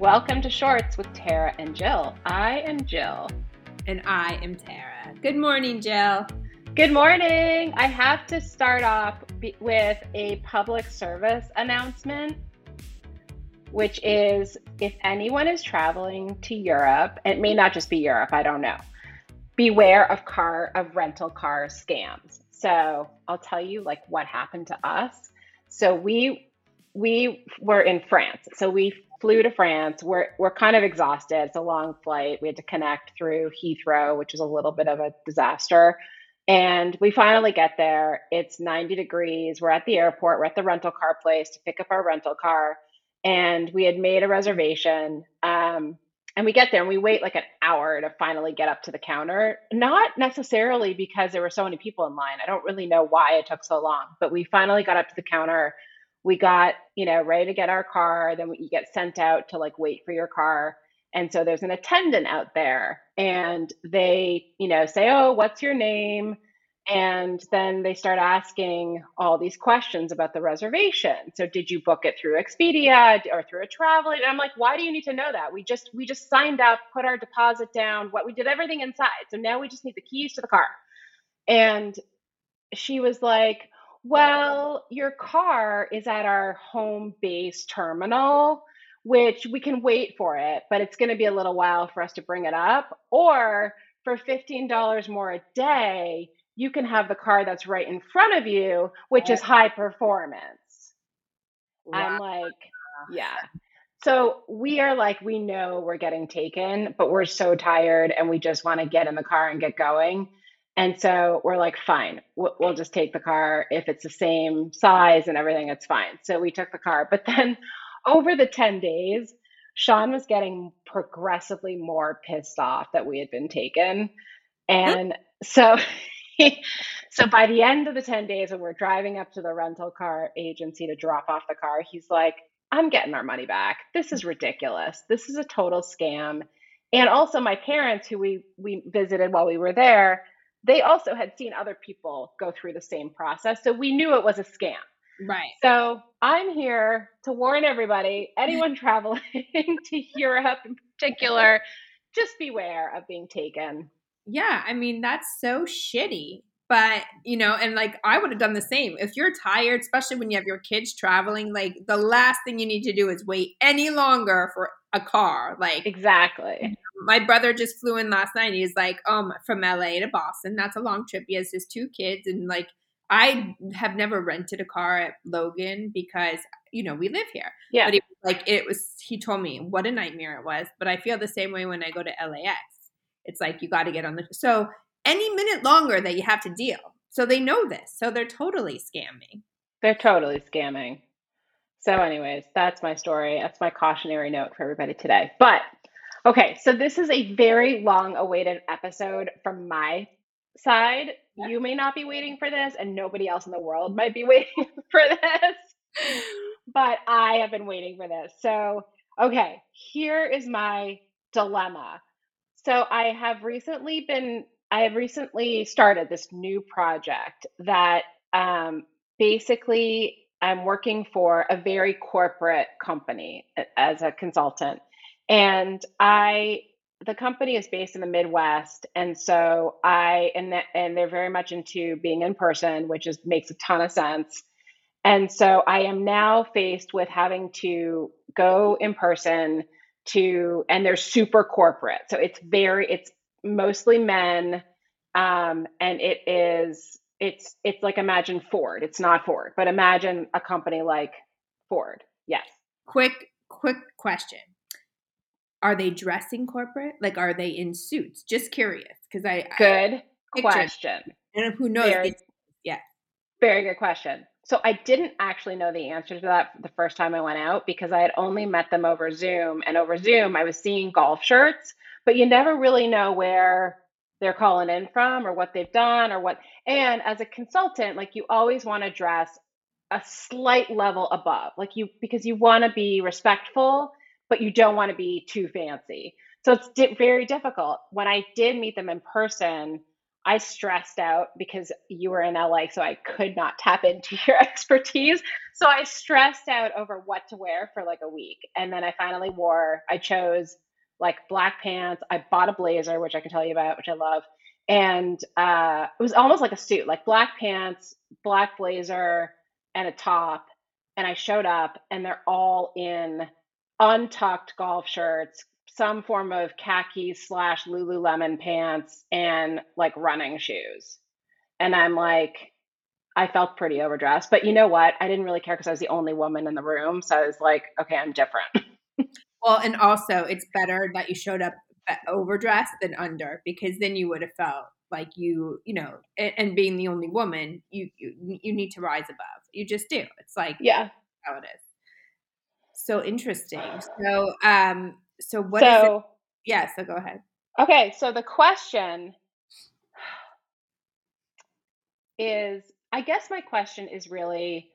Welcome to Shorts with Tara and Jill. I am Jill. And I am Tara. Good morning, Jill. Good morning. I have to start off with a public service announcement, which is if anyone is traveling to Europe, it may not just be Europe, I don't know, beware of rental car scams. So I'll tell you like what happened to us. So we were in France. So we flew to France. We're kind of exhausted. It's a long flight. We had to connect through Heathrow, which is a little bit of a disaster. And we finally get there. It's 90 degrees. We're at the airport. We're at the rental car place to pick up our rental car. And we had made a reservation. And we get there and we wait like an hour to finally get up to the counter. Not necessarily because there were so many people in line. I don't really know why it took so long, but we finally got up to the counter. We got, ready to get our car. Then you get sent out to like wait for your car. And so there's an attendant out there and they, say, oh, what's your name? And then they start asking all these questions about the reservation. So did you book it through Expedia or through a travel agent? I'm like, why do you need to know that? We just signed up, put our deposit down, we did everything inside. So now we just need the keys to the car. And she was like, well, your car is at our home base terminal, which we can wait for it, but it's going to be a little while for us to bring it up. Or for $15 more a day, you can have the car that's right in front of you, which is high performance. Wow. I'm like, yeah. So we are like, we know we're getting taken, but we're so tired and we just want to get in the car and get going. And so we're like, fine, we'll just take the car. If it's the same size and everything, it's fine. So we took the car. But then over the 10 days, Sean was getting progressively more pissed off that we had been taken. And So by the end of the 10 days when we're driving up to the rental car agency to drop off the car, he's like, I'm getting our money back. This is ridiculous. This is a total scam. And also my parents who we visited while we were there, they also had seen other people go through the same process. So we knew it was a scam. Right. So I'm here to warn everybody, anyone traveling to Europe in particular, just beware of being taken. Yeah, I mean, that's so shitty. But, and like I would have done the same. If you're tired, especially when you have your kids traveling, like the last thing you need to do is wait any longer for a car. Like exactly. My brother just flew in last night. He's like, from LA to Boston. That's a long trip. He has his two kids. And like I have never rented a car at Logan because, we live here. Yeah. But he told me what a nightmare it was. But I feel the same way when I go to LAX. It's like you got to get on the – so any minute longer that you have to deal. So they know this. So they're totally scamming. So anyways, that's my story. That's my cautionary note for everybody today. But, okay, so this is a very long-awaited episode from my side. Yeah. You may not be waiting for this, and nobody else in the world might be waiting for this. But I have been waiting for this. So, okay, here is my dilemma. So I have recently started this new project that basically I'm working for a very corporate company as a consultant. And the company is based in the Midwest. And so and they're very much into being in person, which makes a ton of sense. And so I am now faced with having to go in person and they're super corporate. So it's mostly men. And it's like, imagine Ford. It's not Ford, but imagine a company like Ford. Yes. Quick question. Are they dressing corporate? Like, are they in suits? Just curious. Cause good question. And who knows? Yeah. Very good question. So I didn't actually know the answer to that the first time I went out because I had only met them over Zoom. And over Zoom, I was seeing golf shirts, but you never really know where they're calling in from or what they've done or what. And as a consultant, like you always want to dress a slight level above, because you want to be respectful, but you don't want to be too fancy. So it's very difficult. When I did meet them in person, I stressed out because you were in LA, so I could not tap into your expertise. So I stressed out over what to wear for like a week. And then I finally chose like black pants. I bought a blazer, which I can tell you about, which I love. And it was almost like a suit, like black pants, black blazer, and a top. And I showed up and they're all in untucked golf shirts, some form of khaki / Lululemon pants, and like running shoes. And I'm like, I felt pretty overdressed, but you know what? I didn't really care because I was the only woman in the room. So I was like, okay, I'm different. Well, and also it's better that you showed up overdressed than under, because then you would have felt like you know, and being the only woman, you need to rise above. You just do. It's like, yeah, how it is. So interesting. So, what is it? Yeah, so go ahead. Okay. So the question is, I guess my question is really,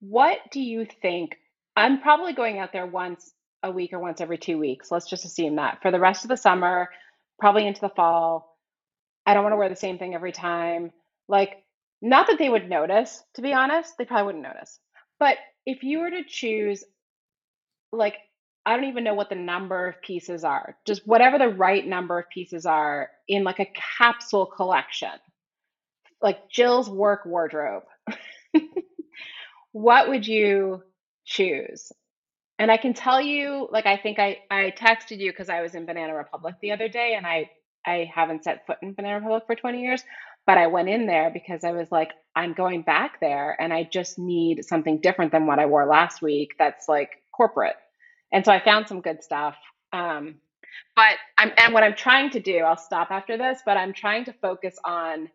what do you think? I'm probably going out there once a week or once every 2 weeks. Let's just assume that for the rest of the summer, probably into the fall. I don't want to wear the same thing every time. Like, not that they would notice, to be honest, they probably wouldn't notice. But if you were to choose, like, I don't even know what the number of pieces are, just whatever the right number of pieces are in like a capsule collection, like Jill's work wardrobe, what would you choose? And I can tell you, like, I think I texted you because I was in Banana Republic the other day, and I haven't set foot in Banana Republic for 20 years, but I went in there because I was like, I'm going back there and I just need something different than what I wore last week. That's like corporate. And so I found some good stuff. But what I'm trying to do, I'll stop after this, but I'm trying to focus on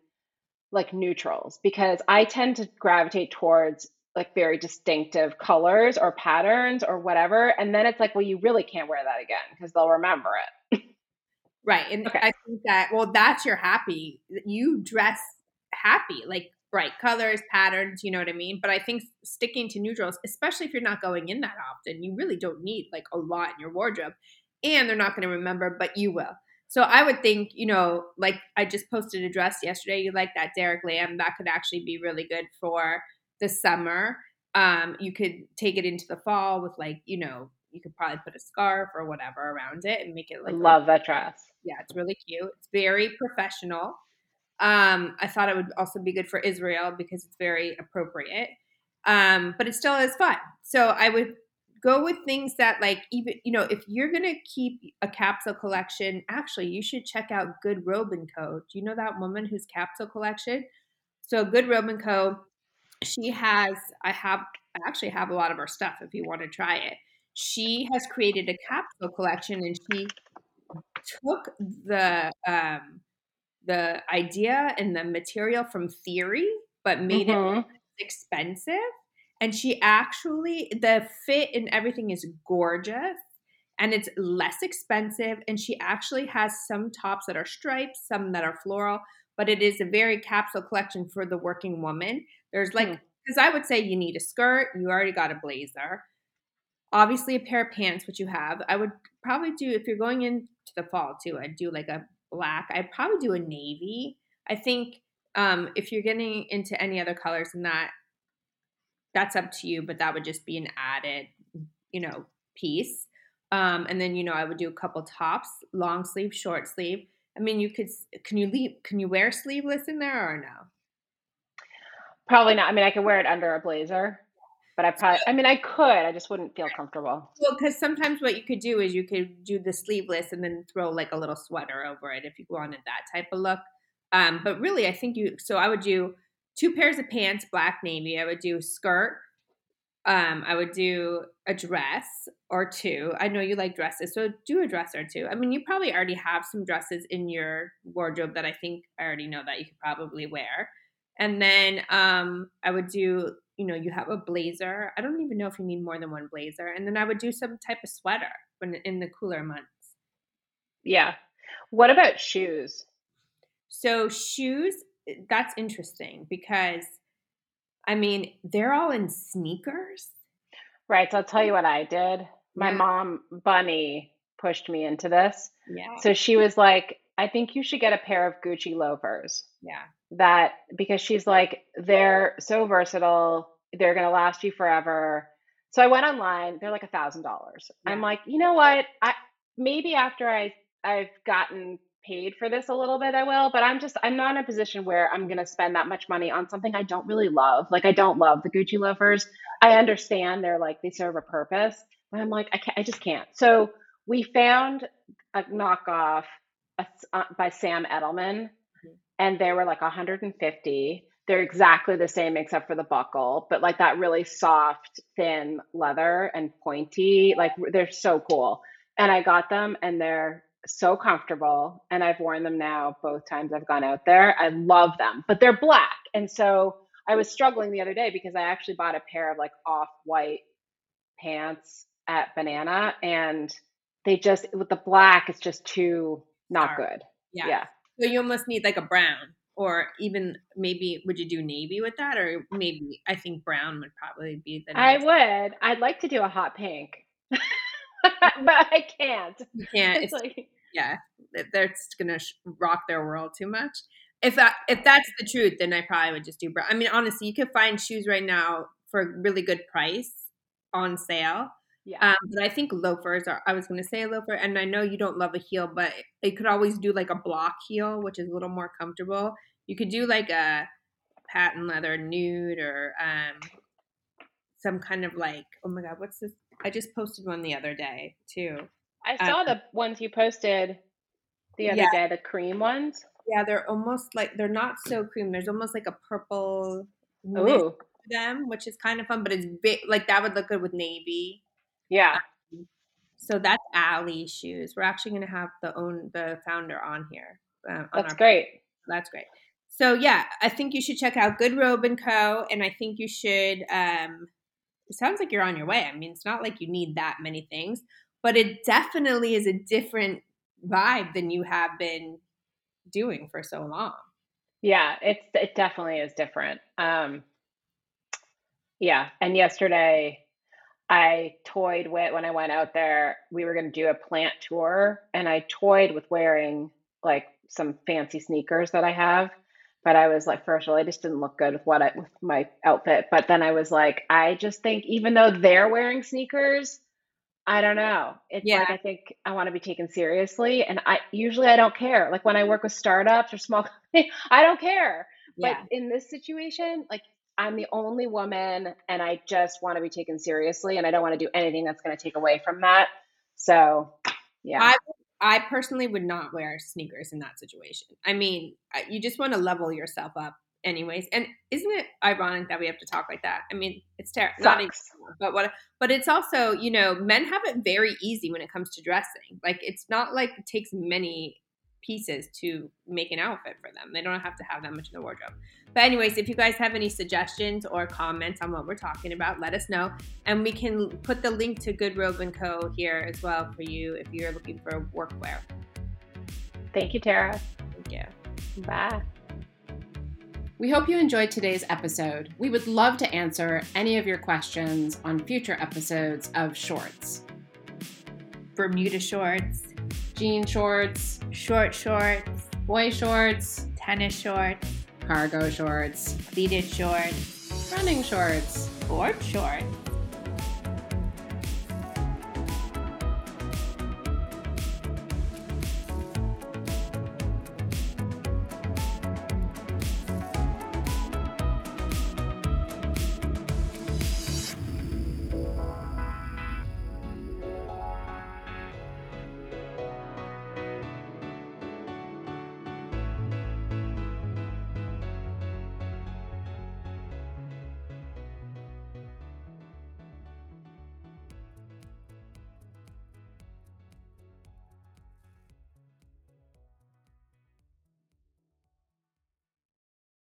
like neutrals, because I tend to gravitate towards like very distinctive colors or patterns or whatever. And then it's like, well, you really can't wear that again because they'll remember it. Right. And okay. I think that, well, that's your happy. You dress happy, like bright colors, patterns, you know what I mean? But I think sticking to neutrals, especially if you're not going in that often, you really don't need like a lot in your wardrobe, and they're not going to remember, but you will. So I would think, you know, like I just posted a dress yesterday. You like that Derek Lam, that could actually be really good for the summer. You could take it into the fall with like, you know, you could probably put a scarf or whatever around it and make it like. Love that dress. Yeah, it's really cute. It's very professional. I thought it would also be good for Israel because it's very appropriate. But it still is fun. So I would go with things that like, even, you know, if you're going to keep a capsule collection, actually you should check out Good Robe & Co. Do you know that woman who's capsule collection? So Good Robe & Co., I actually have a lot of her stuff if you want to try it. She has created a capsule collection, and she took the idea and the material from Theory, but made it expensive. And she actually, the fit and everything is gorgeous, and it's less expensive. And she actually has some tops that are striped, some that are floral, but it is a very capsule collection for the working woman. There's like, because I would say you need a skirt. You already got a blazer. Obviously, a pair of pants, which you have. I would probably do, if you're going into the fall too, I'd do like a black. I'd probably do a navy. I think if you're getting into any other colors than that, that's up to you, but that would just be an added, you know, piece. And then, you know, I would do a couple tops, long sleeve, short sleeve. I mean, you could, can you wear sleeveless in there or no? Probably not. I mean, I could wear it under a blazer. But I could. I just wouldn't feel comfortable. Well, because sometimes what you could do is you could do the sleeveless and then throw like a little sweater over it if you wanted that type of look. But really, I think so I would do two pairs of pants, black, navy. I would do a skirt. I would do a dress or two. I know you like dresses, so do a dress or two. I mean, you probably already have some dresses in your wardrobe that I think I already know that you could probably wear. And then I would do, you know, you have a blazer. I don't even know if you need more than one blazer. And then I would do some type of sweater when in the cooler months. Yeah. What about shoes? So shoes, that's interesting because, I mean, they're all in sneakers. Right. So I'll tell you what I did. My mom, Bunny, pushed me into this. Yeah. So she was like, I think you should get a pair of Gucci loafers. Yeah. That, because she's like, they're so versatile. They're going to last you forever. So I went online. They're like $1,000. I'm like, you know what? Maybe after I've gotten paid for this a little bit, I will, but I'm not in a position where I'm going to spend that much money on something I don't really love. Like, I don't love the Gucci loafers. I understand they're like, they serve a purpose, but I'm like, I just can't. So we found a knockoff by Sam Edelman, and they were like $150. They're exactly the same except for the buckle, but like that really soft, thin leather and pointy, like they're so cool. And I got them and they're so comfortable. And I've worn them now both times I've gone out there. I love them, but they're black. And so I was struggling the other day because I actually bought a pair of like off-white pants at Banana, and they just, with the black, it's just too not good. Yeah. So you almost need like a brown, or even maybe, would you do navy with that? Or maybe, I think brown would probably be the next. I'd like to do a hot pink. But I can't. You can't. It's like, yeah, that's gonna rock their world too much. If that's the truth, then I probably would just do brown. I mean, honestly, you could find shoes right now for a really good price on sale. Yeah. But I think loafers are. I was gonna say a loafer, and I know you don't love a heel, but you could always do like a block heel, which is a little more comfortable. You could do like a patent leather nude, or some kind of like, oh my god, what's this? I just posted one the other day too. I saw the ones you posted the other day, the cream ones. Yeah, they're almost like, they're not so cream. There's almost like a purple mist to them, which is kind of fun, but it's big, like that would look good with navy. Yeah. So that's Allie Shoes. We're actually going to have the founder on here. That's great. That's great. So yeah, I think you should check out Good Robe & Co. And I think you should it sounds like you're on your way. I mean, it's not like you need that many things, but it definitely is a different vibe than you have been doing for so long. Yeah, it definitely is different. Yeah. And yesterday I toyed with, when I went out there, we were going to do a plant tour, and I toyed with wearing like some fancy sneakers that I have. But I was like, first of all, I just didn't look good with my outfit. But then I was like, I just think, even though they're wearing sneakers, I don't know. It's like, I think I want to be taken seriously. And I don't care. Like when I work with startups or small companies, I don't care. Yeah. But in this situation, like I'm the only woman, and I just want to be taken seriously. And I don't want to do anything that's going to take away from that. So, yeah. I personally would not wear sneakers in that situation. I mean, you just want to level yourself up anyways. And isn't it ironic that we have to talk like that? I mean, it's terrible. But it's also, you know, men have it very easy when it comes to dressing. Like, it's not like it takes many pieces to make an outfit for them. They don't have to have that much in the wardrobe. But anyways, if you guys have any suggestions or comments on what we're talking about, let us know. And we can put the link to Good Robe & Co. here as well for you if you're looking for workwear. Thank you, Tara. Thank you. Bye. We hope you enjoyed today's episode. We would love to answer any of your questions on future episodes of Shorts. Bermuda shorts. Jean shorts, short shorts, boy shorts, tennis shorts, cargo shorts, pleated shorts, running shorts, board shorts.